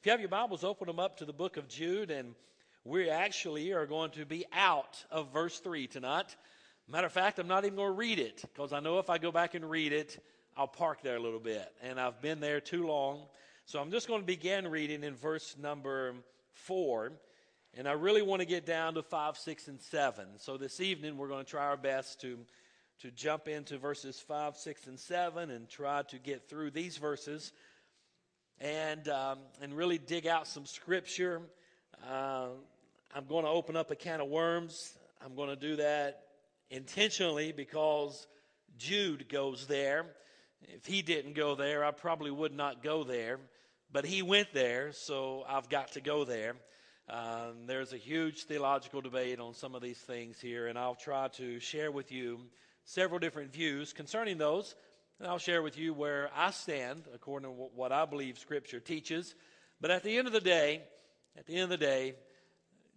If you have your Bibles, open them up to the book of Jude, and we actually are going to be out of verse 3 tonight. Matter of fact, I'm not even going to read it, because I know if I go back and read it, I'll park there a little bit, and I've been there too long. So I'm just going to begin reading in verse number 4, and I really want to get down to 5, 6, and 7. So this evening, we're going to try our best to jump into verses 5, 6, and 7 and try to get through these verses and really dig out some scripture. I'm going to open up a can of worms. I'm going to do that intentionally because Jude goes there. If he didn't go there, I probably would not go there. But he went there, so I've got to go there. There's a huge theological debate on some of these things here, and I'll try to share with you several different views concerning those. And I'll share with you where I stand according to what I believe Scripture teaches. But at the end of the day,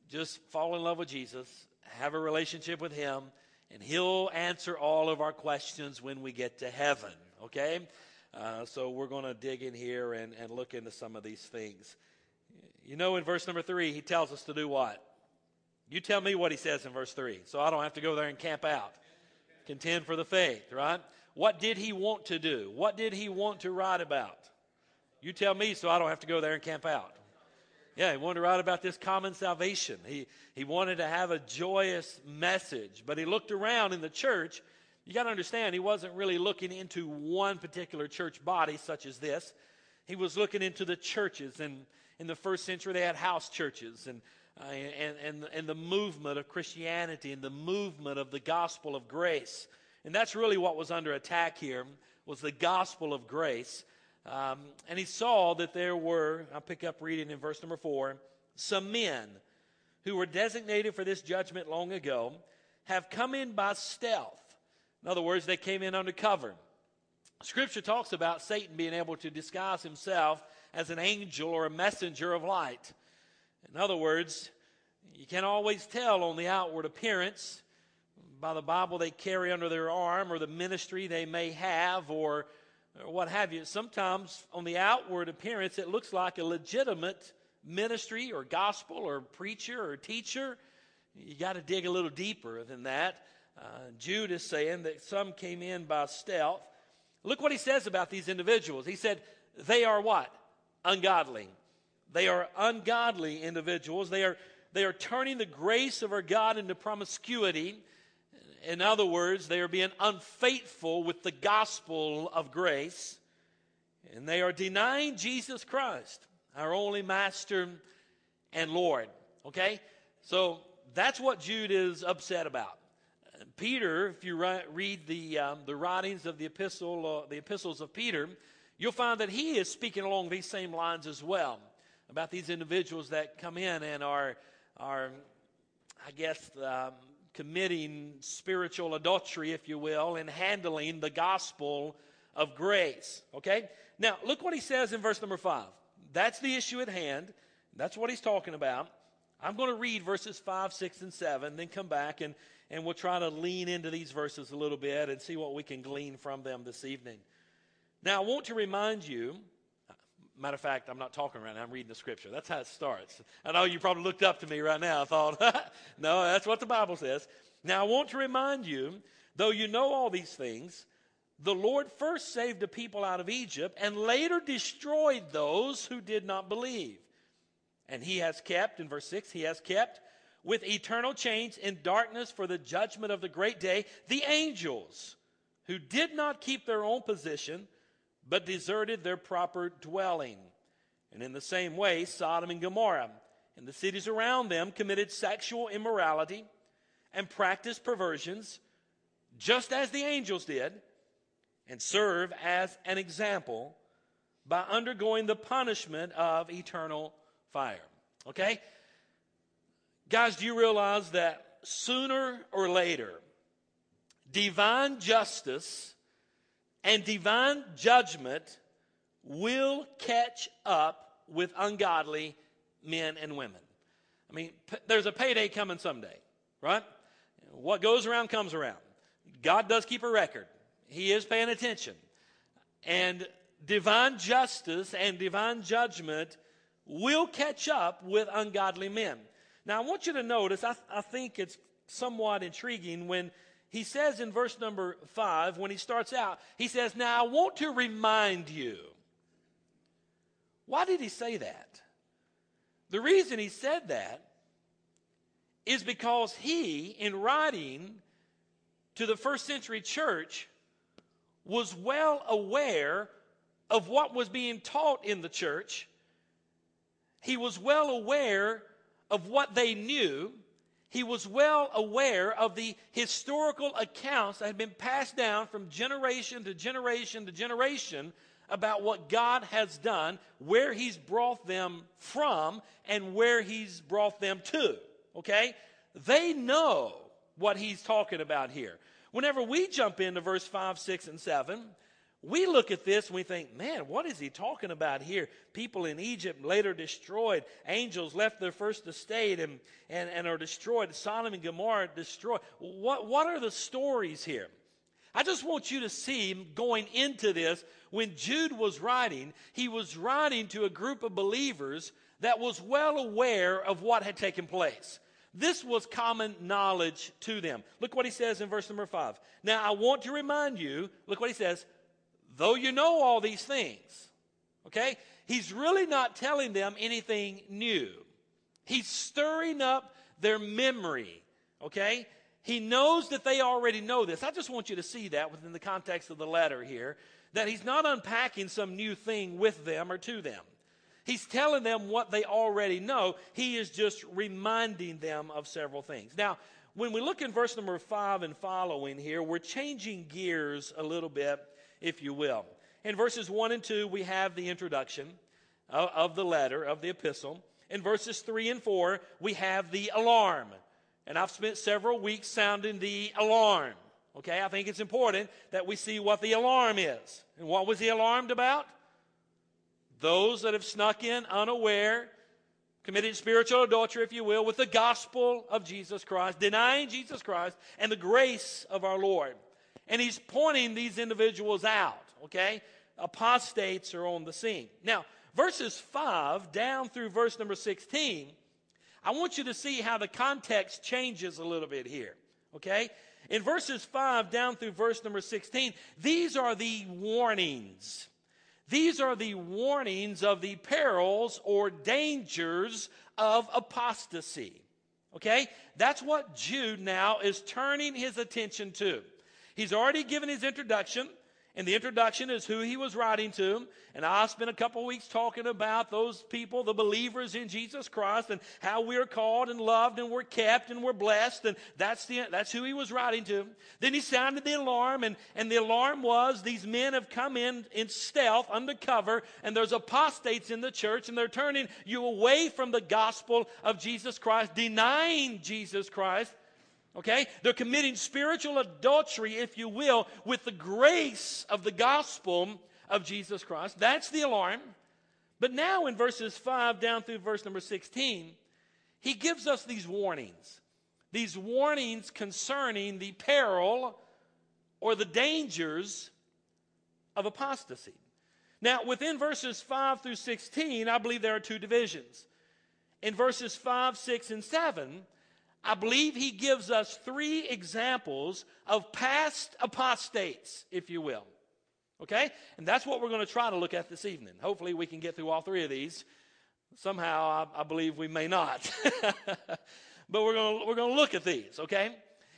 just fall in love with Jesus, have a relationship with Him, and He'll answer all of our questions when we get to heaven, okay? So we're going to dig in here and look into some of these things. You know, in verse number 3, he tells us to do what? You tell me what he says in verse 3, so I don't have to go there and camp out. Contend for the faith, right? What did he want to do? What did he want to write about? You tell me so I don't have to go there and camp out. Yeah, he wanted to write about this common salvation. He wanted to have a joyous message, but he looked around in the church. You got to understand, he wasn't really looking into one particular church body such as this. He was looking into the churches, and in the first century they had house churches and the movement of Christianity and the movement of the gospel of grace. And that's really what was under attack here, was the gospel of grace. And he saw that there were, I'll pick up reading in verse number 4, some men who were designated for this judgment long ago have come in by stealth. In other words, they came in undercover. Scripture talks about Satan being able to disguise himself as an angel or a messenger of light. In other words, you can't always tell on the outward appearance by the Bible they carry under their arm or the ministry they may have or what have you. Sometimes on the outward appearance it looks like a legitimate ministry or gospel or preacher or teacher. You got to dig a little deeper than that. Jude is saying that some came in by stealth. Look what he says about these individuals. He said, they are what? Ungodly. They are ungodly individuals. They are turning the grace of our God into promiscuity. In other words, they are being unfaithful with the gospel of grace, and they are denying Jesus Christ, our only master and Lord, okay? So that's what Jude is upset about. Peter, if you read the writings of the epistles of Peter, you'll find that he is speaking along these same lines as well about these individuals that come in and are committing spiritual adultery, if you will, and handling the gospel of grace, okay? Now, look what he says in verse number 5. That's the issue at hand. That's what he's talking about. I'm going to read verses 5, 6, and 7, then come back, and we'll try to lean into these verses a little bit and see what we can glean from them this evening. Now, I want to remind you, matter of fact, I'm not talking right now. I'm reading the scripture. That's how it starts. I know you probably looked up to me right now and thought, no, that's what the Bible says. Now, I want to remind you, though you know all these things, the Lord first saved the people out of Egypt and later destroyed those who did not believe. And he has kept, in verse 6, he has kept with eternal chains in darkness for the judgment of the great day, the angels who did not keep their own position, but deserted their proper dwelling. And in the same way, Sodom and Gomorrah and the cities around them committed sexual immorality and practiced perversions. just as the angels did, and serve as an example by undergoing the punishment of eternal fire. Okay? Guys, do you realize that sooner or later, divine justice and divine judgment will catch up with ungodly men and women? I mean, there's a payday coming someday, right? What goes around comes around. God does keep a record. He is paying attention. And divine justice and divine judgment will catch up with ungodly men. Now, I want you to notice, I think it's somewhat intriguing when he says in verse number 5, when he starts out, he says, now I want to remind you. Why did he say that? The reason he said that is because he, in writing to the first century church, was well aware of what was being taught in the church. He was well aware of what they knew. He was well aware of the historical accounts that had been passed down from generation to generation to generation about what God has done, where he's brought them from, and where he's brought them to. Okay? They know what he's talking about here. Whenever we jump into verse 5, 6, and 7, we look at this and we think, man, what is he talking about here? People in Egypt later destroyed. Angels left their first estate and are destroyed. Sodom and Gomorrah destroyed. What are the stories here? I just want you to see, going into this, when Jude was writing, he was writing to a group of believers that was well aware of what had taken place. This was common knowledge to them. Look what he says in verse number 5. Now, I want to remind you, look what he says, though you know all these things, okay? He's really not telling them anything new. He's stirring up their memory, okay? He knows that they already know this. I just want you to see that within the context of the letter here, that he's not unpacking some new thing with them or to them. He's telling them what they already know. He is just reminding them of several things. Now, when we look in verse number 5 and following here, we're changing gears a little bit, if you will. In verses 1 and 2, we have the introduction of the letter, of the epistle. In verses 3 and 4, we have the alarm. And I've spent several weeks sounding the alarm. Okay, I think it's important that we see what the alarm is. And what was he alarmed about? Those that have snuck in unaware, committed spiritual adultery, if you will, with the gospel of Jesus Christ, denying Jesus Christ and the grace of our Lord. And he's pointing these individuals out, okay? Apostates are on the scene. Now, verses 5 down through verse number 16, I want you to see how the context changes a little bit here, okay? In verses 5 down through verse number 16, these are the warnings. These are the warnings of the perils or dangers of apostasy. Okay? That's what Jude now is turning his attention to. He's already given his introduction, and the introduction is who he was writing to. And I spent a couple weeks talking about those people, the believers in Jesus Christ, and how we are called and loved and we're kept and we're blessed. And that's who he was writing to. Then he sounded the alarm, and the alarm was these men have come in stealth, undercover, and there's apostates in the church, and they're turning you away from the gospel of Jesus Christ, denying Jesus Christ. Okay? They're committing spiritual adultery, if you will, with the grace of the gospel of Jesus Christ. That's the alarm. But now in verses 5 down through verse number 16, he gives us these warnings. These warnings concerning the peril or the dangers of apostasy. Now, within verses 5 through 16, I believe there are two divisions. In verses 5, 6, and 7, I believe he gives us three examples of past apostates, if you will. Okay? And that's what we're going to try to look at this evening. Hopefully we can get through all three of these. Somehow, I believe we may not. But we're going to look at these, okay?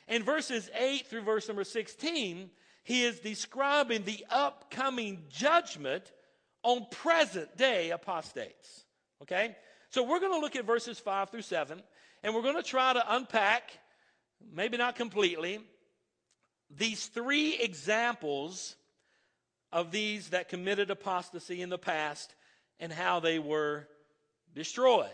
In verses 8 through verse number 16, he is describing the upcoming judgment on present-day apostates. Okay? So we're going to look at verses 5 through 7. And we're going to try to unpack, maybe not completely, these three examples of these that committed apostasy in the past and how they were destroyed.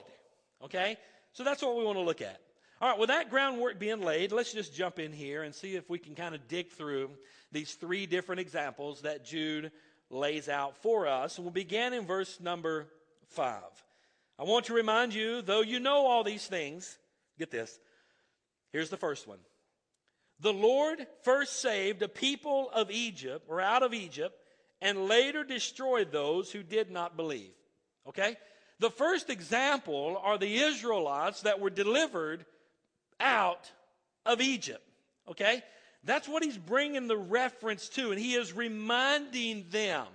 Okay? So that's what we want to look at. All right, with that groundwork being laid, let's just jump in here and see if we can kind of dig through these three different examples that Jude lays out for us. And we'll begin in verse number 5. I want to remind you, though you know all these things, get this, here's the first one. The Lord first saved the people of Egypt, or out of Egypt, and later destroyed those who did not believe. Okay? The first example are the Israelites that were delivered out of Egypt. Okay? That's what he's bringing the reference to. And he is reminding them.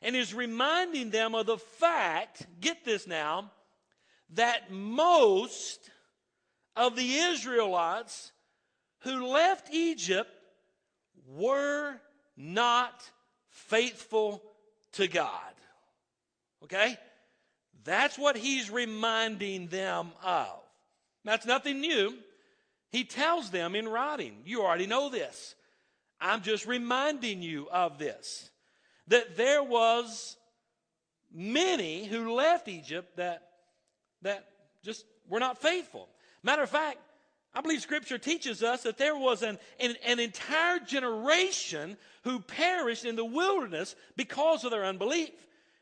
And he's reminding them of the fact, get this now, that most of the Israelites who left Egypt were not faithful to God. Okay? That's what he's reminding them of. That's nothing new. He tells them in writing, you already know this. I'm just reminding you of this. That there was many who left Egypt that just were not faithful. Matter of fact, I believe Scripture teaches us that there was an entire generation who perished in the wilderness because of their unbelief.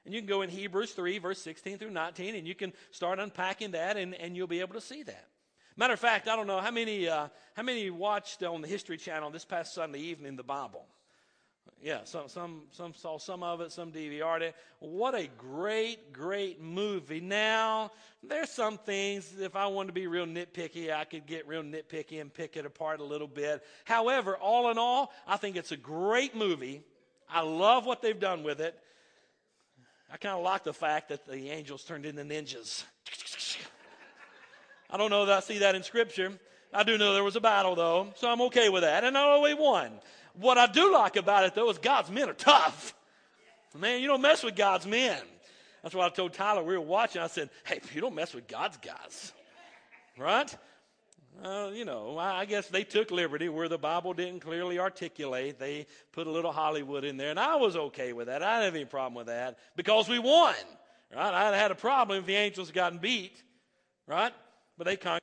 And you can go in Hebrews 3, verse 16 through 19, and you can start unpacking that, and you'll be able to see that. Matter of fact, I don't know how many watched on the History Channel this past Sunday evening the Bible. Yeah, some saw some of it, some DVR'd it. What a great, great movie. Now, there's some things, if I wanted to be real nitpicky, I could get real nitpicky and pick it apart a little bit. However, all in all, I think it's a great movie. I love what they've done with it. I kind of like the fact that the angels turned into ninjas. I don't know that I see that in Scripture. I do know there was a battle, though, so I'm okay with that. And I know he won. What I do like about it, though, is God's men are tough. Man, you don't mess with God's men. That's why I told Tyler we were watching. I said, hey, you don't mess with God's guys. Right? I guess they took liberty where the Bible didn't clearly articulate. They put a little Hollywood in there, and I was okay with that. I didn't have any problem with that because we won. Right? I'd had a problem if the angels had gotten beat. Right? But they conquered.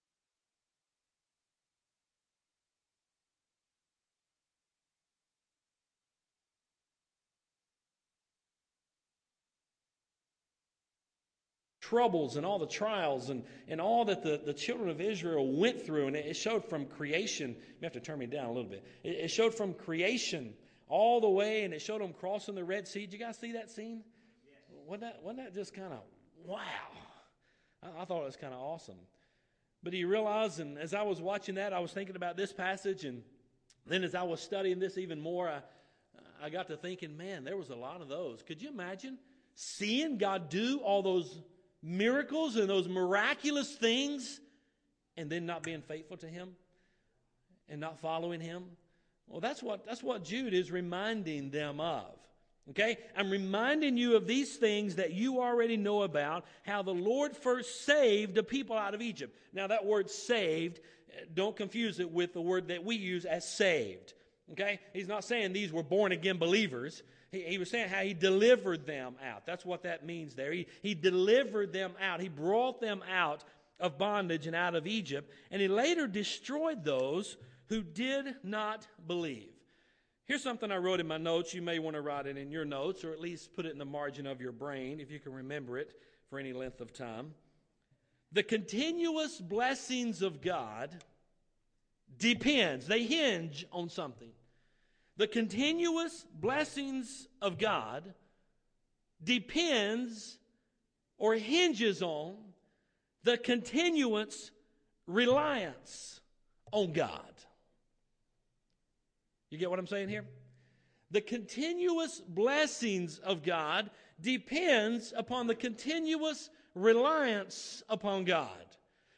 Troubles and all the trials and all that the children of Israel went through. And it showed from creation. You have to turn me down a little bit. It showed from creation all the way, and it showed them crossing the Red Sea. Did you guys see that scene? Yes. Wasn't that just kind of, wow. I thought it was kind of awesome. But do you realize, and as I was watching that, I was thinking about this passage, and then as I was studying this even more, I got to thinking, man, there was a lot of those. Could you imagine seeing God do all those miracles and those miraculous things and then not being faithful to him and not following him? Well, that's what Jude is reminding them of. Okay? I'm reminding you of these things that you already know about, how the Lord first saved the people out of Egypt. Now, that word saved, don't confuse it with the word that we use as saved. Okay? He's not saying these were born-again believers. He was saying how he delivered them out. That's what that means there. He delivered them out. He brought them out of bondage and out of Egypt. And he later destroyed those who did not believe. Here's something I wrote in my notes. You may want to write it in your notes, or at least put it in the margin of your brain if you can remember it for any length of time. The continuous blessings of God depends. They hinge on something. The continuous blessings of God depends or hinges on the continuous reliance on God. You get what I'm saying here? The continuous blessings of God depends upon the continuous reliance upon God.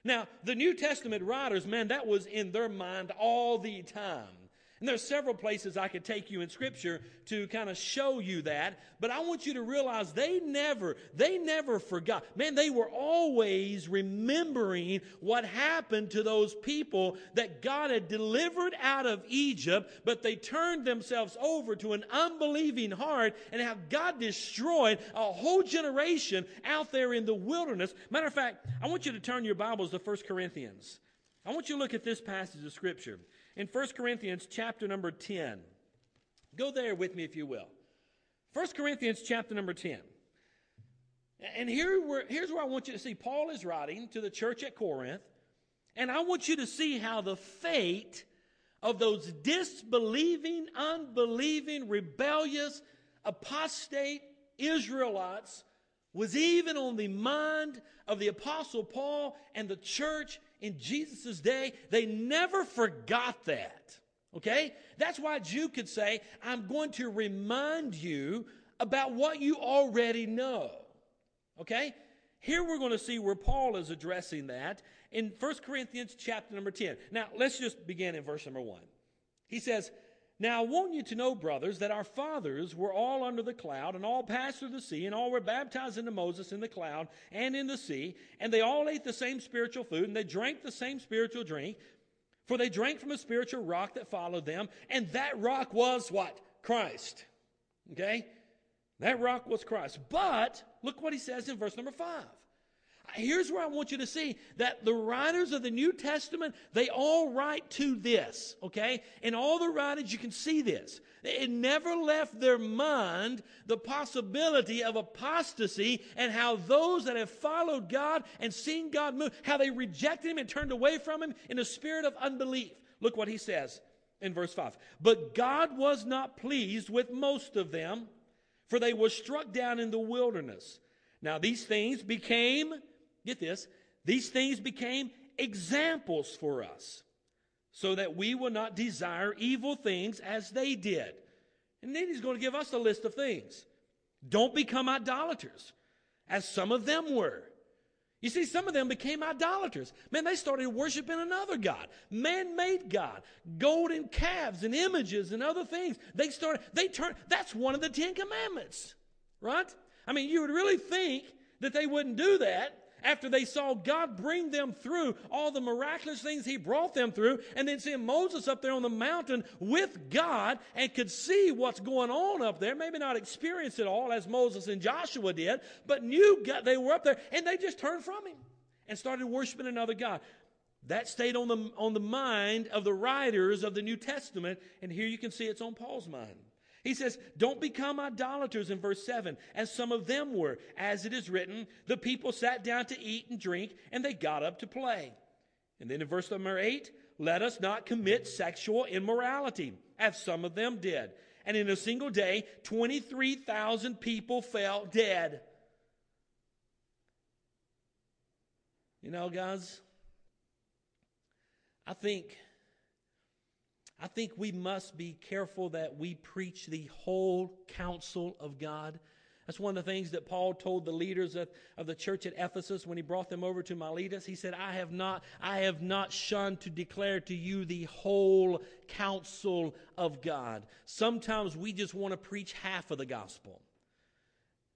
Now, the New Testament writers, man, that was in their mind all the time. And there's several places I could take you in Scripture to kind of show you that, but I want you to realize they never forgot. Man, they were always remembering what happened to those people that God had delivered out of Egypt, but they turned themselves over to an unbelieving heart and how God destroyed a whole generation out there in the wilderness. Matter of fact, I want you to turn your Bibles to 1 Corinthians. I want you to look at this passage of Scripture. In 1 Corinthians chapter number 10. Go there with me if you will. 1 Corinthians chapter number 10. And here's where I want you to see. Paul is writing to the church at Corinth. And I want you to see how the fate of those disbelieving, unbelieving, rebellious, apostate Israelites was even on the mind of the Apostle Paul and the church in Jesus' day. They never forgot that, okay? That's why Jude could say, I'm going to remind you about what you already know, okay? Here we're going to see where Paul is addressing that in 1 Corinthians chapter number 10. Now, let's just begin in verse number 1. He says, Now I want you to know, brothers, that our fathers were all under the cloud, and all passed through the sea, and all were baptized into Moses in the cloud and in the sea, and they all ate the same spiritual food, and they drank the same spiritual drink, for they drank from a spiritual rock that followed them, and that rock was what? Christ. Okay? That rock was Christ. But, look what he says in verse number 5. Here's where I want you to see that the writers of the New Testament, they all write to this, okay? In all the writings, you can see this. It never left their mind the possibility of apostasy and how those that have followed God and seen God move, how they rejected Him and turned away from Him in a spirit of unbelief. Look what he says in verse 5. But God was not pleased with most of them, for they were struck down in the wilderness. Now these things became... Get this, these things became examples for us so that we will not desire evil things as they did. And then he's going to give us a list of things. Don't become idolaters, as some of them were. You see, some of them became idolaters. Man, they started worshiping another god, man-made god, golden calves and images and other things. That's one of the Ten Commandments, right? I mean, you would really think that they wouldn't do that after they saw God bring them through all the miraculous things He brought them through, and then seeing Moses up there on the mountain with God and could see what's going on up there, maybe not experience it all as Moses and Joshua did, but knew God, they were up there, and they just turned from Him and started worshiping another god. That stayed on the mind of the writers of the New Testament, and here you can see it's on Paul's mind. He says, don't become idolaters in verse 7, as some of them were. As it is written, the people sat down to eat and drink, and they got up to play. And then in verse number 8, let us not commit sexual immorality, as some of them did. And in a single day, 23,000 people fell dead. You know, guys, I think we must be careful that we preach the whole counsel of God. That's one of the things that Paul told the leaders of the church at Ephesus when he brought them over to Miletus. He said, I have not shunned to declare to you the whole counsel of God. Sometimes we just want to preach half of the gospel.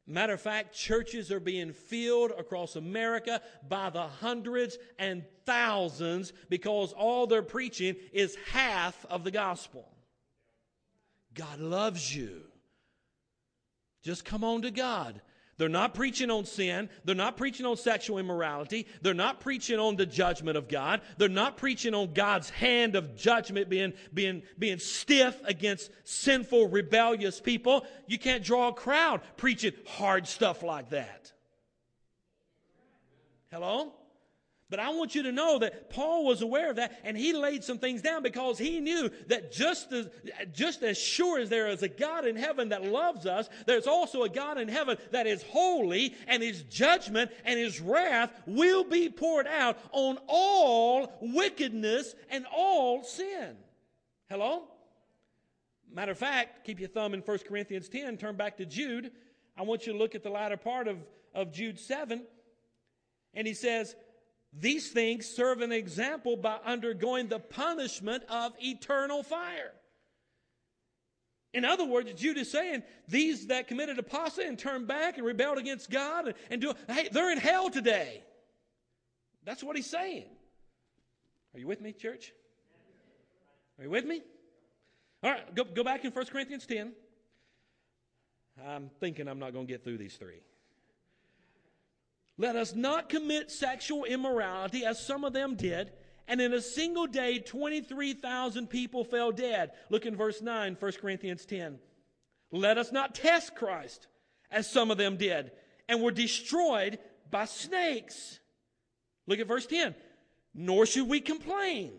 Matter of fact, churches are being filled across America by the hundreds and thousands because all they're preaching is half of the gospel. God loves you. Just come on to God. They're not preaching on sin. They're not preaching on sexual immorality. They're not preaching on the judgment of God. They're not preaching on God's hand of judgment being stiff against sinful, rebellious people. You can't draw a crowd preaching hard stuff like that. Hello? But I want you to know that Paul was aware of that, and he laid some things down because he knew that just as sure as there is a God in heaven that loves us, there's also a God in heaven that is holy, and His judgment and His wrath will be poured out on all wickedness and all sin. Hello? Matter of fact, keep your thumb in 1 Corinthians 10, turn back to Jude. I want you to look at the latter part of Jude 7, and he says, these things serve an example by undergoing the punishment of eternal fire. In other words, Jude is saying these that committed apostasy and turned back and rebelled against God they're in hell today. That's what he's saying. Are you with me, church? Are you with me? All right, go back in 1 Corinthians 10. I'm thinking I'm not going to get through these three. Let us not commit sexual immorality as some of them did, and in a single day 23,000 people fell dead. Look in verse 9, 1 Corinthians 10. Let us not test Christ as some of them did, and were destroyed by snakes. Look at verse 10. Nor should we complain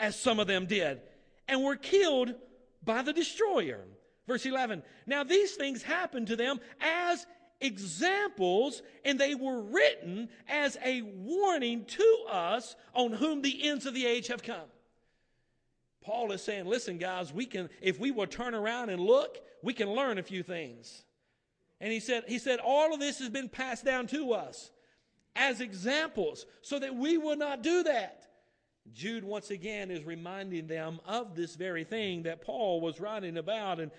as some of them did, and were killed by the destroyer. Verse 11. Now these things happened to them as examples, and they were written as a warning to us on whom the ends of the age have come. Paul is saying, listen, guys, if we will turn around and look, we can learn a few things. And he said, all of this has been passed down to us as examples so that we will not do that. Jude, once again, is reminding them of this very thing that Paul was writing about. And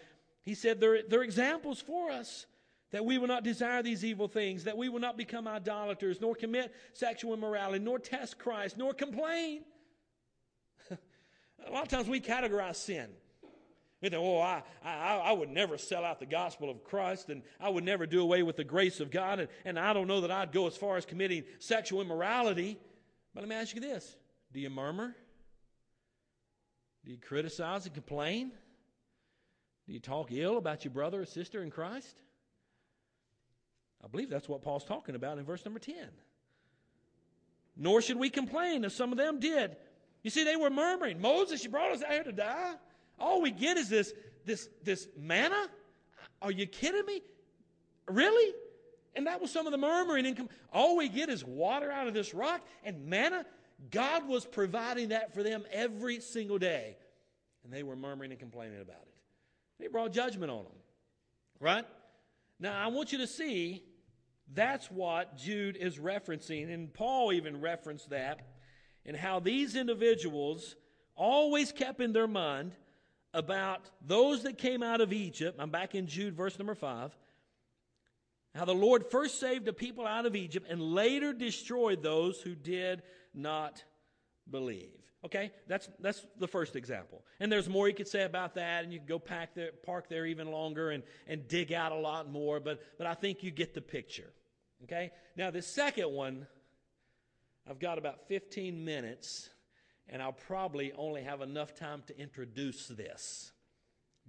he said, they're examples for us, that we will not desire these evil things, that we will not become idolaters, nor commit sexual immorality, nor test Christ, nor complain. A lot of times we categorize sin. We think, I would never sell out the gospel of Christ, and I would never do away with the grace of God, and I don't know that I'd go as far as committing sexual immorality. But let me ask you this. Do you murmur? Do you criticize and complain? Do you talk ill about your brother or sister in Christ? I believe that's what Paul's talking about in verse number 10. Nor should we complain, as some of them did. You see, they were murmuring. Moses, you brought us out here to die. All we get is this manna? Are you kidding me? Really? And that was some of the murmuring. All we get is water out of this rock and manna. God was providing that for them every single day. And they were murmuring and complaining about it. They brought judgment on them. Right? Now, I want you to see that's what Jude is referencing. And Paul even referenced that in how these individuals always kept in their mind about those that came out of Egypt. I'm back in Jude, verse number 5. How the Lord first saved the people out of Egypt and later destroyed those who did not believe. Okay, that's the first example. And there's more you could say about that, and you can go park there even longer and dig out a lot more, but I think you get the picture. Okay, now the second one, I've got about 15 minutes, and I'll probably only have enough time to introduce this.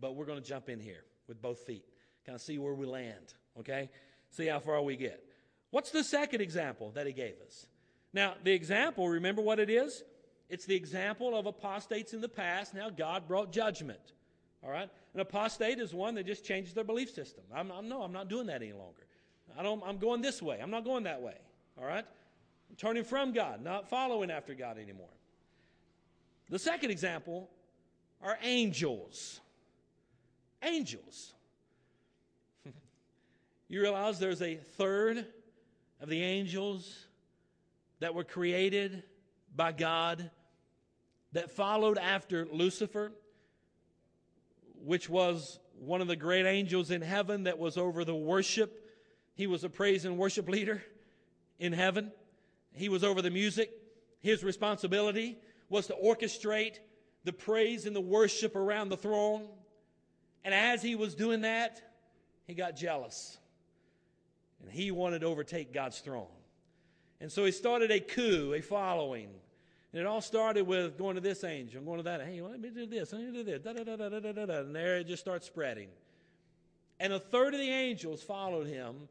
But we're going to jump in here with both feet, kind of see where we land, okay? See how far we get. What's the second example that he gave us? Now, the example, remember what it is? It's the example of apostates in the past and how God brought judgment. All right? An apostate is one that just changes their belief system. I'm not doing that any longer. I'm going this way. I'm not going that way. All right? I'm turning from God, not following after God anymore. The second example are angels. Angels. You realize there's a third of the angels that were created by God that followed after Lucifer, which was one of the great angels in heaven that was over the worship. He was a praise and worship leader in heaven. He was over the music. His responsibility was to orchestrate the praise and the worship around the throne. And as he was doing that, he got jealous. And he wanted to overtake God's throne. And so he started a coup, a following. And it all started with going to this angel, going to that. Hey, let me do this, let me do this. Da, da, da, da, da, da, da. And there it just starts spreading. And a third of the angels followed him,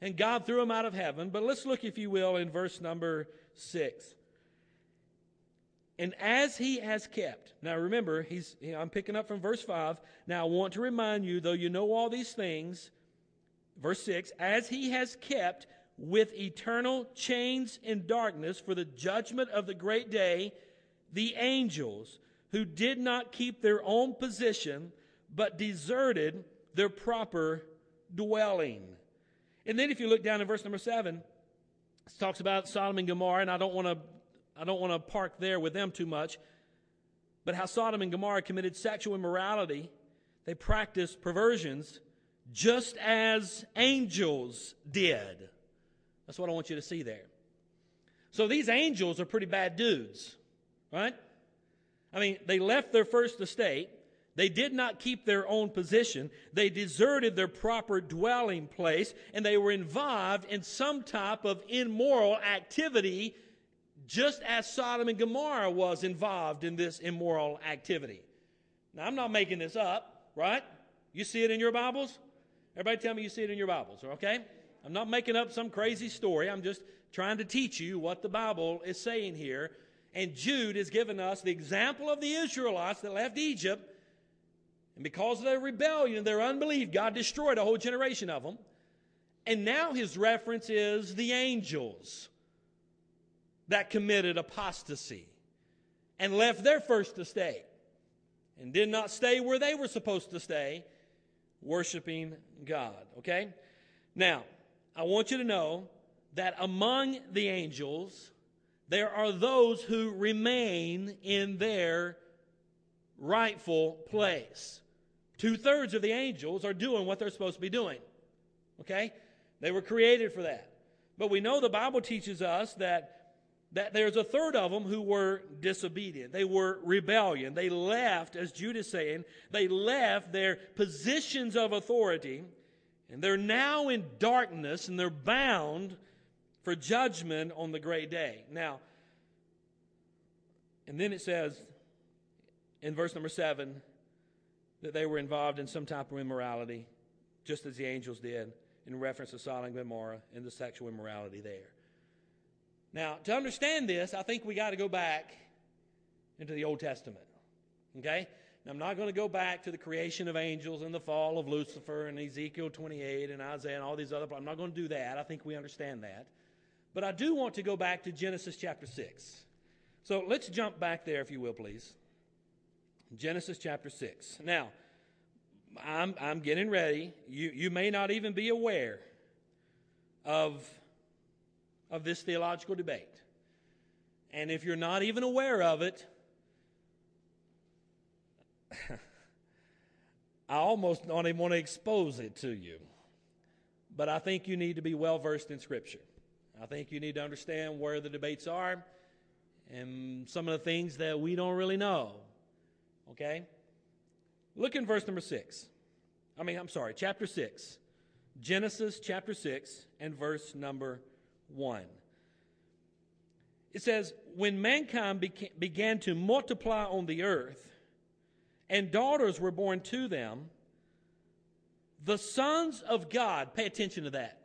and God threw him out of heaven. But let's look, if you will, in verse number 6. And as he has kept. Now remember, I'm picking up from verse 5. Now I want to remind you, though you know all these things, verse 6, as he has kept with eternal chains in darkness for the judgment of the great day, the angels who did not keep their own position, but deserted their proper dwelling. And then if you look down in verse number 7, it talks about Sodom and Gomorrah, and I don't want to park there with them too much, but how Sodom and Gomorrah committed sexual immorality. They practiced perversions just as angels did. That's what I want you to see there. So these angels are pretty bad dudes, right? I mean, they left their first estate. They did not keep their own position. They deserted their proper dwelling place, and they were involved in some type of immoral activity, just as Sodom and Gomorrah was involved in this immoral activity. Now, I'm not making this up, right? You see it in your Bibles? Everybody tell me you see it in your Bibles, okay? I'm not making up some crazy story. I'm just trying to teach you what the Bible is saying here. And Jude has given us the example of the Israelites that left Egypt. And because of their rebellion, their unbelief, God destroyed a whole generation of them. And now his reference is the angels that committed apostasy and left their first estate and did not stay where they were supposed to stay, worshiping God. Okay? Now, I want you to know that among the angels, there are those who remain in their rightful place. 2/3 of the angels are doing what they're supposed to be doing. Okay? They were created for that. But we know the Bible teaches us that there's a third of them who were disobedient. They were rebellious. They left, as Jude is saying, they left their positions of authority, and they're now in darkness, and they're bound for judgment on the great day. Now, and then it says in verse number 7 that they were involved in some type of immorality, just as the angels did, in reference to Sodom and Gomorrah and the sexual immorality there. Now, to understand this, I think we got to go back into the Old Testament. Okay? Now, I'm not going to go back to the creation of angels and the fall of Lucifer and Ezekiel 28 and Isaiah and all these other. I'm not going to do that. I think we understand that. But I do want to go back to Genesis chapter 6. So let's jump back there, if you will, please. Genesis chapter 6. Now, I'm getting ready. You may not even be aware of this theological debate. And if you're not even aware of it, I almost don't even want to expose it to you. But I think you need to be well-versed in Scripture. I think you need to understand where the debates are and some of the things that we don't really know. Okay? Look in verse number 6. Chapter 6. Genesis chapter 6 and verse number 1. It says, when mankind began to multiply on the earth, and daughters were born to them, the sons of God, pay attention to that,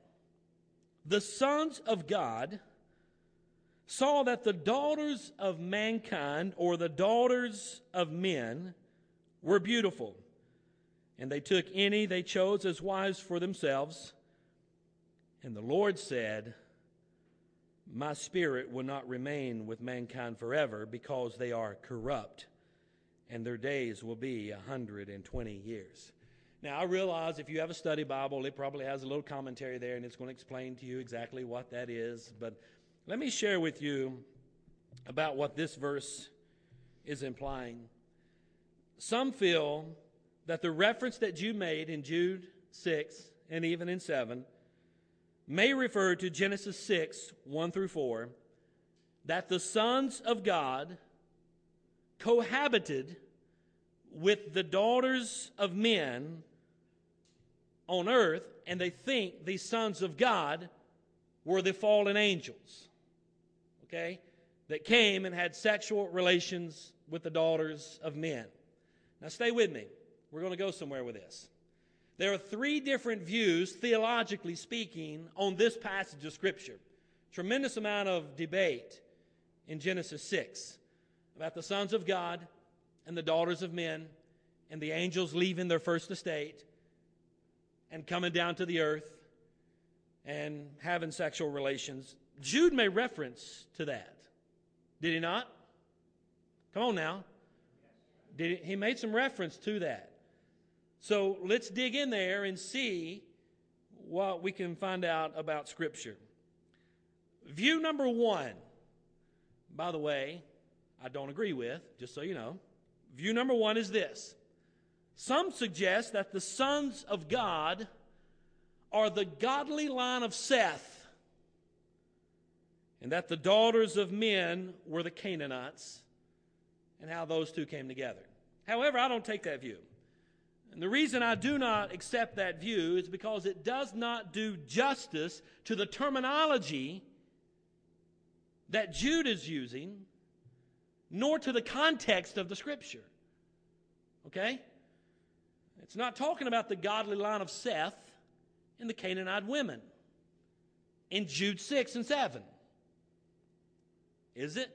the sons of God saw that the daughters of mankind, or the daughters of men, were beautiful, and they took any they chose as wives for themselves. And the Lord said, my spirit will not remain with mankind forever, because they are corrupt, and their days will be 120 years. Now, I realize if you have a study Bible, it probably has a little commentary there, and it's going to explain to you exactly what that is. But let me share with you about what this verse is implying. Some feel that the reference that Jude made in Jude 6 and even in 7 may refer to Genesis 6, 1 through 4, that the sons of God cohabited with the daughters of men on earth, and they think these sons of God were the fallen angels, okay, that came and had sexual relations with the daughters of men. Now, stay with me. We're going to go somewhere with this. There are three different views, theologically speaking, on this passage of Scripture. Tremendous amount of debate in Genesis 6 about the sons of God and the daughters of men and the angels leaving their first estate and coming down to the earth and having sexual relations. Jude made reference to that. Did he not? Come on now. He made some reference to that. So let's dig in there and see what we can find out about Scripture. View number one, by the way, I don't agree with, just so you know. View number one is this: Some suggest that the sons of God are the godly line of Seth, and that the daughters of men were the Canaanites, and how those two came together. However, I don't take that view. And the reason I do not accept that view is because it does not do justice to the terminology that Jude is using, nor to the context of the Scripture. Okay? It's not talking about the godly line of Seth and the Canaanite women in Jude 6 and 7. Is it?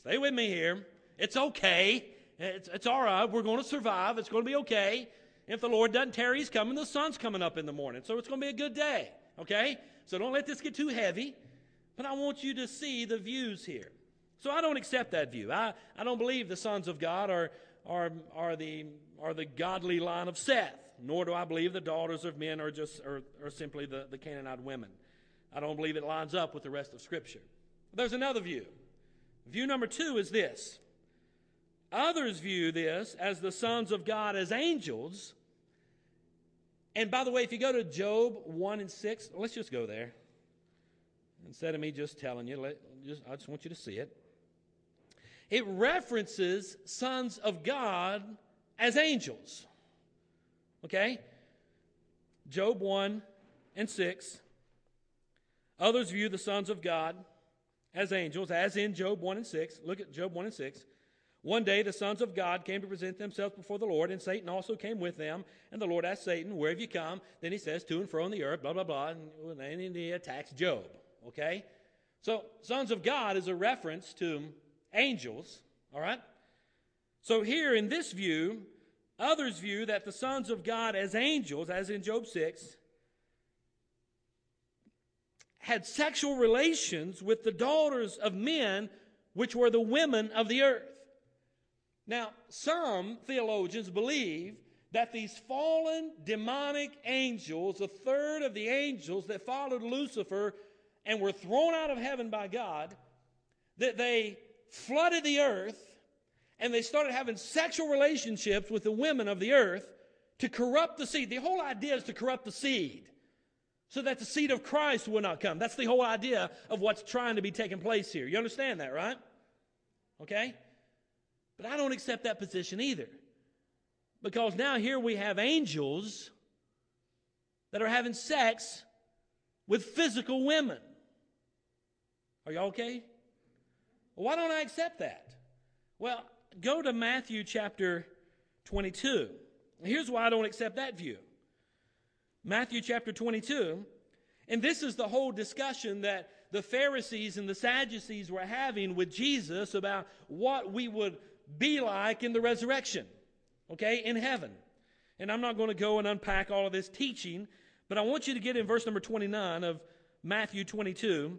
Stay with me here. It's okay. It's all right. We're going to survive. It's going to be okay. If the Lord doesn't tarry, He's coming. The sun's coming up in the morning. So it's going to be a good day. Okay? So don't let this get too heavy. But I want you to see the views here. So I don't accept that view. I don't believe the sons of God are the godly line of Seth. Nor do I believe the daughters of men are simply the Canaanite women. I don't believe it lines up with the rest of Scripture. There's another view. View number two is this. Others view this as the sons of God as angels. And by the way, if you go to Job 1 and 6, let's just go there. Instead of me just telling you, I just want you to see it. It references sons of God as angels. Okay? Job 1 and 6. Others view the sons of God as angels, as in Job 1 and 6. Look at Job 1 and 6. One day the sons of God came to present themselves before the Lord, and Satan also came with them. And the Lord asked Satan, "Where have you come?" Then he says, "To and fro on the earth," blah, blah, blah. And he attacks Job. Okay? So, sons of God is a reference to angels. All right? So, here in this view, others view that the sons of God as angels, as in Job 6, had sexual relations with the daughters of men, which were the women of the earth. Now, some theologians believe that these fallen demonic angels, a third of the angels that followed Lucifer and were thrown out of heaven by God, that they flooded the earth and they started having sexual relationships with the women of the earth to corrupt the seed. The whole idea is to corrupt the seed, so that the seed of Christ will not come. That's the whole idea of what's trying to be taking place here. You understand that, right? Okay? But I don't accept that position either. Because now here we have angels that are having sex with physical women. Are y'all okay? Well, why don't I accept that? Well, go to Matthew chapter 22. Here's why I don't accept that view. Matthew chapter 22, and this is the whole discussion that the Pharisees and the Sadducees were having with Jesus about what we would be like in the resurrection, okay, in heaven. And I'm not going to go and unpack all of this teaching, but I want you to get in verse number 29 of Matthew 22,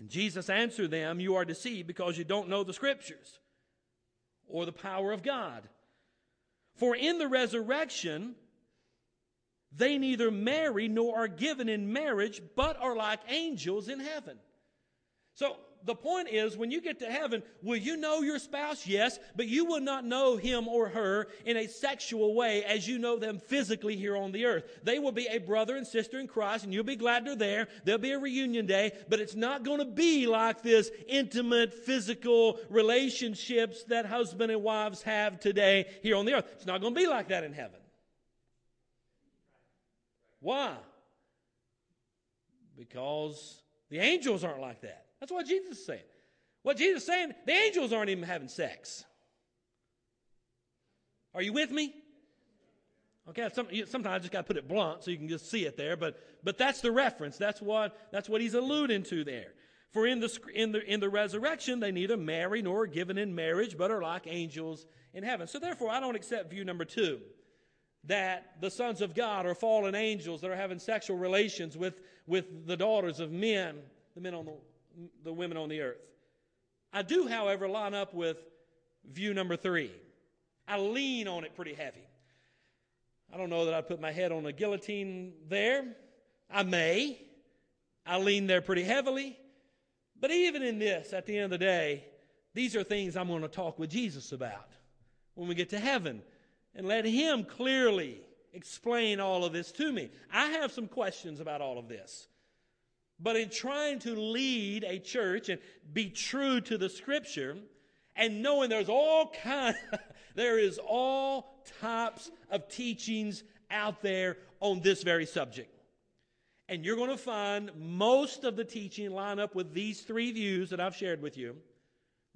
and Jesus answered them, "You are deceived because you don't know the Scriptures or the power of God. For in the resurrection, they neither marry nor are given in marriage, but are like angels in heaven." So the point is, when you get to heaven, will you know your spouse? Yes, but you will not know him or her in a sexual way as you know them physically here on the earth. They will be a brother and sister in Christ, and you'll be glad they're there. There'll be a reunion day, but it's not going to be like this intimate physical relationships that husband and wives have today here on the earth. It's not going to be like that in heaven. Why? Because the angels aren't like that. That's what Jesus is saying. What Jesus is saying, the angels aren't even having sex. Are you with me? Okay, sometimes I just got to put it blunt so you can just see it there, but that's the reference. That's what he's alluding to there. For in the resurrection, they neither marry nor are given in marriage, but are like angels in heaven. So therefore, I don't accept view number two, that the sons of God are fallen angels that are having sexual relations with the daughters of men, the women on the earth. I do, however, line up with view number three. I lean on it pretty heavy. I don't know that I'd put my head on a guillotine there. I may. I lean there pretty heavily. But even in this, at the end of the day, these are things I'm going to talk with Jesus about. when we get to heaven, and let him clearly explain all of this to me. I have some questions about all of this. But in trying to lead a church and be true to the Scripture, and knowing there is all types of teachings out there on this very subject. And you're going to find most of the teaching line up with these three views that I've shared with you.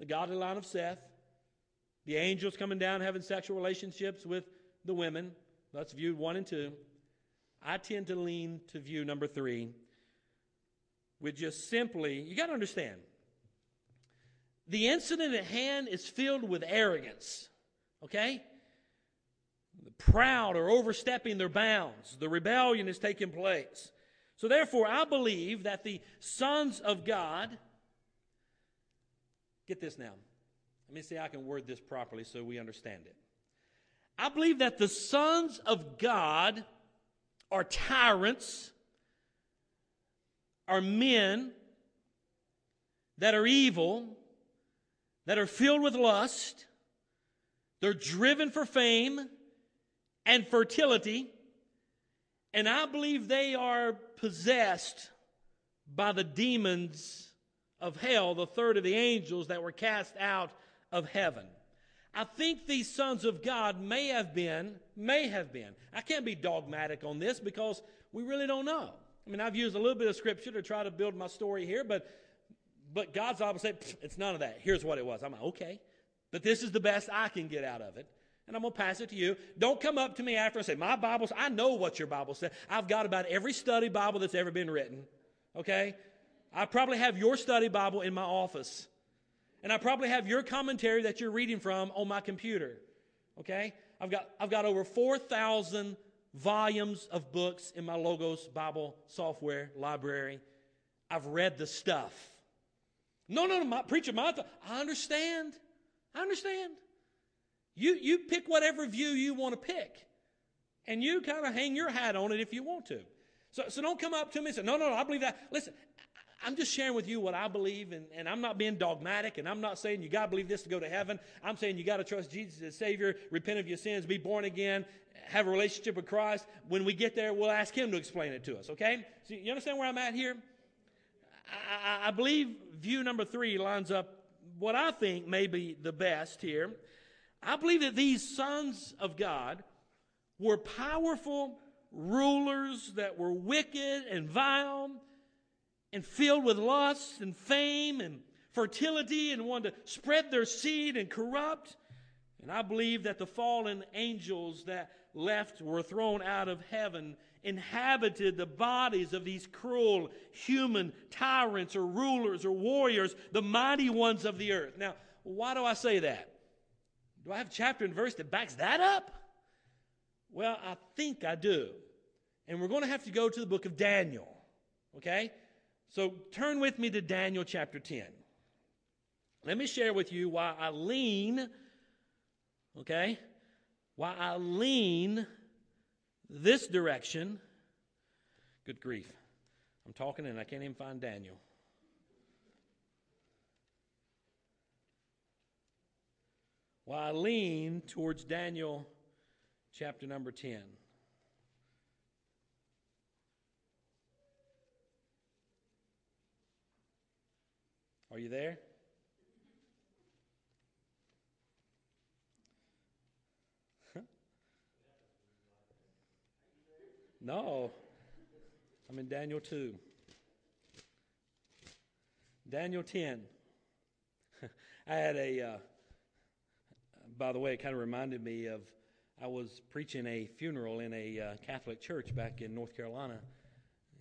The godly line of Seth, the angels coming down having sexual relationships with the women. That's view 1 and 2. I tend to lean to view number 3. With just simply, you got to understand, the incident at hand is filled with arrogance, okay? The proud are overstepping their bounds. The rebellion is taking place. So therefore, I believe that the sons of God, get this now. Let me see how I can word this properly so we understand it. I believe that the sons of God are tyrants, are men that are evil, that are filled with lust. They're driven for fame and fertility. And I believe they are possessed by the demons of hell, the third of the angels that were cast out of heaven. I think these sons of God may have been. I can't be dogmatic on this because we really don't know. I mean, I've used a little bit of Scripture to try to build my story here, but God's obviously saying, it's none of that. Here's what it was. I'm like, okay, but this is the best I can get out of it, and I'm going to pass it to you. Don't come up to me after and say, my Bible's, I know what your Bible says. I've got about every study Bible that's ever been written, okay? I probably have your study Bible in my office, and I probably have your commentary that you're reading from on my computer, okay? I've got over 4,000 volumes of books in my Logos Bible software library. I've read the stuff. No, I understand. You pick whatever view you want to pick, and you kind of hang your hat on it if you want to. So don't come up to me and say, no, I believe that. Listen, I'm just sharing with you what I believe, and I'm not being dogmatic, and I'm not saying you got to believe this to go to heaven. I'm saying you got to trust Jesus as Savior, repent of your sins, be born again, have a relationship with Christ. When we get there, we'll ask him to explain it to us, okay? So you understand where I'm at here? I believe view number 3 lines up what I think may be the best here. I believe that these sons of God were powerful rulers that were wicked and vile and filled with lust and fame and fertility and wanted to spread their seed and corrupt. And I believe that the fallen angels that left were thrown out of heaven inhabited the bodies of these cruel human tyrants or rulers or warriors, the mighty ones of the earth. Now, why do I say that? Do I have a chapter and verse that backs that up? Well, I think I do. And we're going to have to go to the book of Daniel, okay? So turn with me to Daniel chapter 10. Let me share with you why I lean, okay, this direction. Good grief. I'm talking and I can't even find Daniel. Well, I lean towards Daniel chapter number 10. Are you there? No, I'm in Daniel 2. Daniel 10. I had by the way, it kind of reminded me of, I was preaching a funeral in a Catholic church back in North Carolina,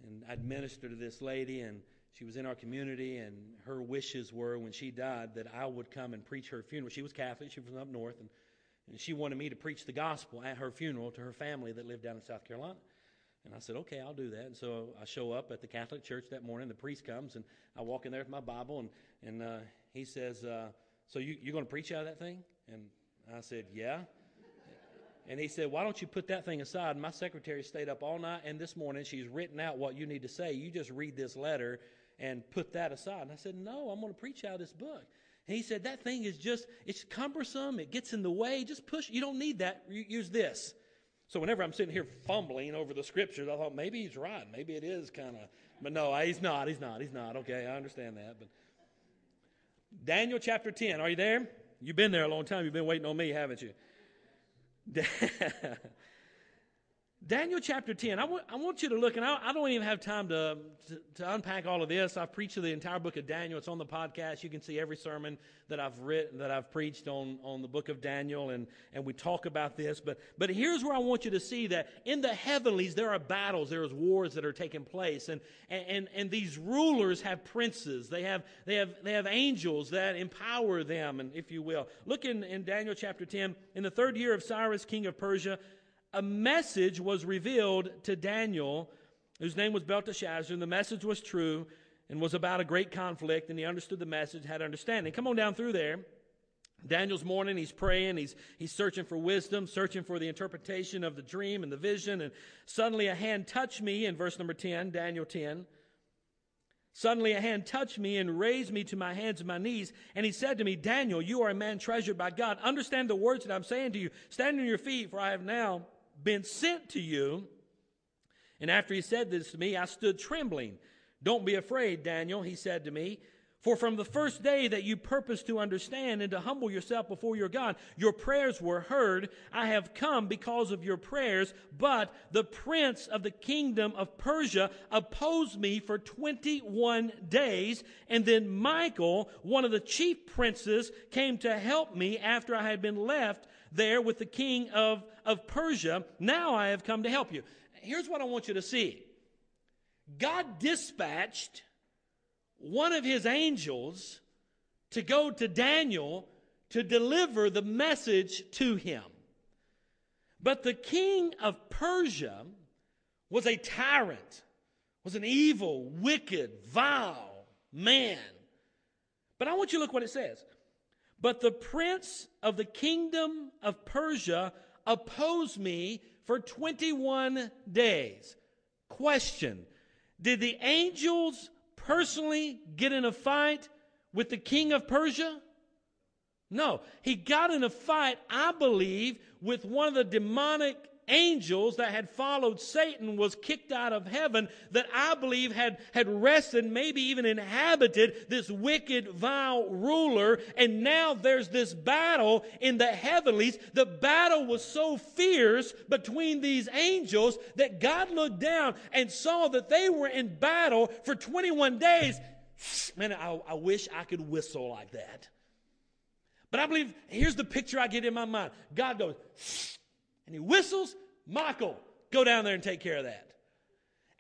and I'd ministered to this lady, and she was in our community, and her wishes were, when she died, that I would come and preach her funeral. She was Catholic, she was from up north, and she wanted me to preach the gospel at her funeral to her family that lived down in South Carolina. And I said, okay, I'll do that. And so I show up at the Catholic church that morning. The priest comes, and I walk in there with my Bible, and he says, so you're going to preach out of that thing? And I said, yeah. And he said, why don't you put that thing aside? My secretary stayed up all night, and this morning she's written out what you need to say. You just read this letter and put that aside. And I said, no, I'm going to preach out of this book. And he said, that thing is just, it's cumbersome. It gets in the way. Just push. You don't need that. Use this. So whenever I'm sitting here fumbling over the scriptures, I thought, maybe he's right. Maybe it is kind of. But no, he's not. Okay, I understand that. But Daniel chapter 10. Are you there? You've been there a long time. You've been waiting on me, haven't you? Daniel chapter 10. I want you to look, and I don't even have time to unpack all of this. I've preached the entire book of Daniel. It's on the podcast. You can see every sermon that I've written, that I've preached on the book of Daniel, and we talk about this. But here's where I want you to see that in the heavenlies there are battles, there is wars that are taking place, and these rulers have princes. They have angels that empower them, and if you will. Look in Daniel chapter 10. In the third year of Cyrus, king of Persia, a message was revealed to Daniel, whose name was Belteshazzar, and the message was true and was about a great conflict, and he understood the message, had understanding. Come on down through there. Daniel's mourning, he's praying, he's searching for wisdom, searching for the interpretation of the dream and the vision, and suddenly a hand touched me, in verse number 10, Daniel 10. Suddenly a hand touched me and raised me to my hands and my knees. And he said to me, Daniel, you are a man treasured by God. Understand the words that I'm saying to you. Stand on your feet, for I have now been sent to you. And after he said this to me, I stood trembling. Don't be afraid, Daniel, he said to me, for from the first day that you purposed to understand and to humble yourself before your God, your prayers were heard. I have come because of your prayers, but the prince of the kingdom of Persia opposed me for 21 days. And then Michael, one of the chief princes, came to help me after I had been left there with the king of Persia. Now I have come to help you. Here's what I want you to see. God dispatched one of his angels to go to Daniel to deliver the message to him. But the king of Persia was a tyrant, was an evil, wicked, vile man. But I want you to look what it says. But the prince of the kingdom of Persia opposed me for 21 days. Question: did the angels personally get in a fight with the king of Persia? No. He got in a fight, I believe, with one of the demonic angels that had followed Satan, was kicked out of heaven, that I believe had rested, maybe even inhabited this wicked, vile ruler. And now there's this battle in the heavenlies. The battle was so fierce between these angels that God looked down and saw that they were in battle for 21 days. Man, I wish I could whistle like that. But I believe, here's the picture I get in my mind. God goes, and he whistles, Michael, go down there and take care of that.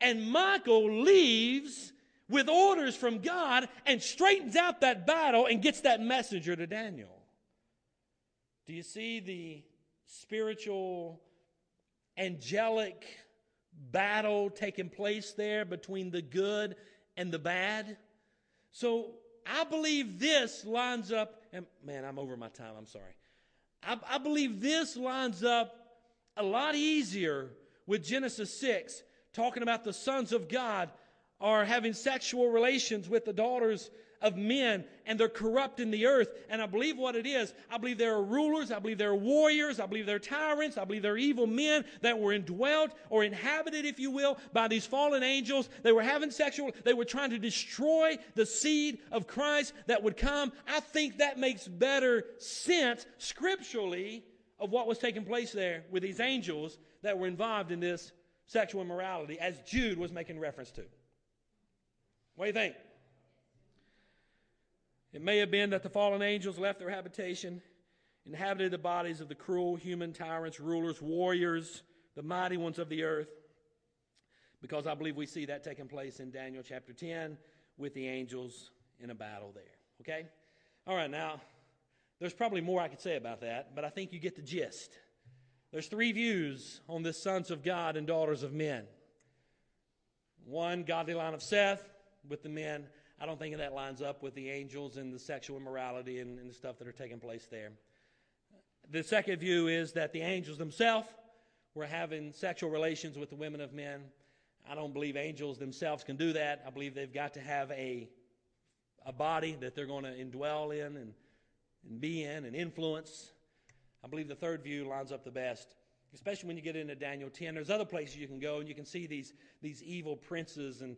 And Michael leaves with orders from God and straightens out that battle and gets that messenger to Daniel. Do you see the spiritual, angelic battle taking place there between the good and the bad? So I believe this lines up, and man, I'm over my time, I'm sorry. I believe this lines up a lot easier with Genesis 6, talking about the sons of God are having sexual relations with the daughters of men, and they're corrupting the earth. And I believe what it is, I believe there are rulers, I believe there are warriors, I believe there are tyrants, I believe there are evil men that were indwelt or inhabited, if you will, by these fallen angels. They were having sexual, they were trying to destroy the seed of Christ that would come. I think that makes better sense scripturally of what was taking place there with these angels that were involved in this sexual immorality, as Jude was making reference to. What do you think? It may have been that the fallen angels left their habitation, inhabited the bodies of the cruel human tyrants, rulers, warriors, the mighty ones of the earth, because I believe we see that taking place in Daniel chapter 10 with the angels in a battle there. Okay? All right, now, there's probably more I could say about that, but I think you get the gist. There's three views on this sons of God and daughters of men. One, godly line of Seth with the men. I don't think that lines up with the angels and the sexual immorality and the stuff that are taking place there. The second view is that the angels themselves were having sexual relations with the women of men. I don't believe angels themselves can do that. I believe they've got to have a a body that they're going to indwell in and be in and influence. I believe the third view lines up the best, especially when you get into Daniel 10. There's other places you can go, and you can see these evil princes and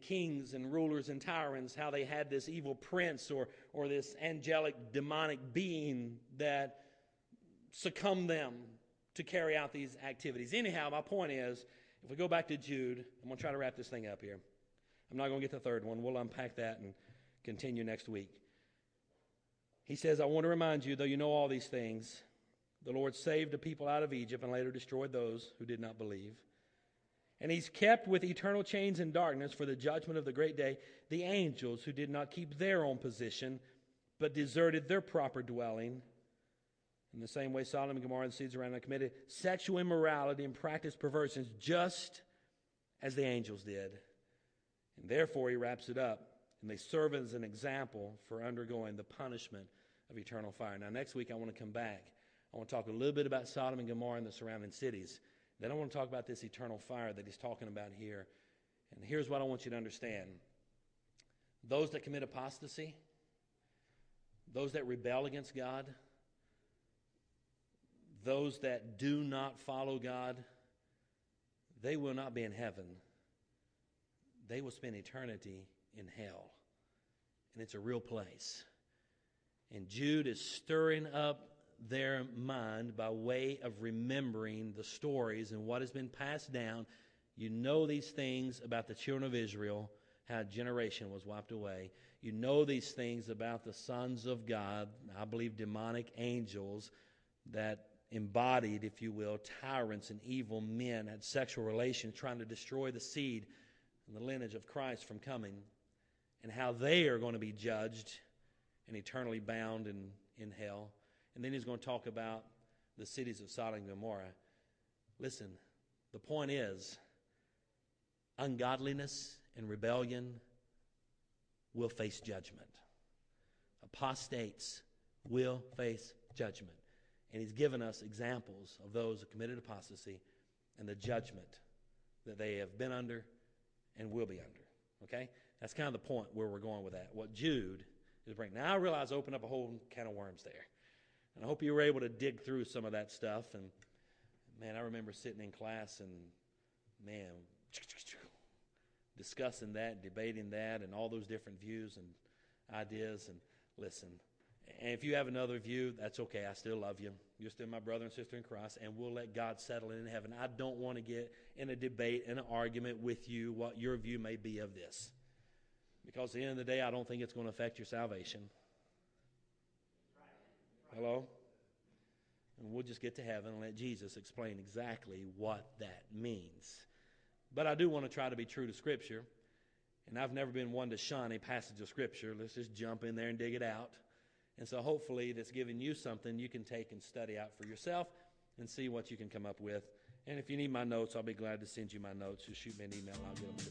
kings and rulers and tyrants, how they had this evil prince or this angelic demonic being that succumbed them to carry out these activities. Anyhow, my point is, if we go back to Jude, I'm going to try to wrap this thing up here. I'm not going to get the third one. We'll unpack that and continue next week. He says, I want to remind you, though you know all these things, the Lord saved the people out of Egypt and later destroyed those who did not believe. And he's kept with eternal chains and darkness for the judgment of the great day the angels who did not keep their own position but deserted their proper dwelling. In the same way, Sodom and Gomorrah and the cities around them committed sexual immorality and practiced perversions just as the angels did. And therefore, he wraps it up. And they serve as an example for undergoing the punishment of eternal fire. Now, next week, I want to come back. I want to talk a little bit about Sodom and Gomorrah and the surrounding cities. Then I want to talk about this eternal fire that he's talking about here. And here's what I want you to understand. Those that commit apostasy, those that rebel against God, those that do not follow God, they will not be in heaven. They will spend eternity in hell. And it's a real place. And Jude is stirring up their mind by way of remembering the stories and what has been passed down. You know these things about the children of Israel, how a generation was wiped away. You know these things about the sons of God, I believe demonic angels that embodied, if you will, tyrants and evil men had sexual relations trying to destroy the seed and the lineage of Christ from coming, and how they are going to be judged and eternally bound in hell. And then he's going to talk about the cities of Sodom and Gomorrah. Listen, the point is ungodliness and rebellion will face judgment. Apostates will face judgment. And he's given us examples of those who committed apostasy and the judgment that they have been under and will be under. Okay? That's kind of the point where we're going with that. What Jude is bringing. Now I realize I opened up a whole can of worms there. And I hope you were able to dig through some of that stuff. And man, I remember sitting in class and man, discussing that, debating that, and all those different views and ideas. And listen. And if you have another view, that's okay. I still love you. You're still my brother and sister in Christ, and we'll let God settle it in heaven. I don't want to get in a debate and an argument with you what your view may be of this. Because at the end of the day, I don't think it's going to affect your salvation. Hello? And we'll just get to heaven and let Jesus explain exactly what that means. But I do want to try to be true to Scripture. And I've never been one to shun a passage of Scripture. Let's just jump in there and dig it out. And so hopefully that's given you something you can take and study out for yourself and see what you can come up with. And if you need my notes, I'll be glad to send you my notes. Just shoot me an email and I'll get them to you.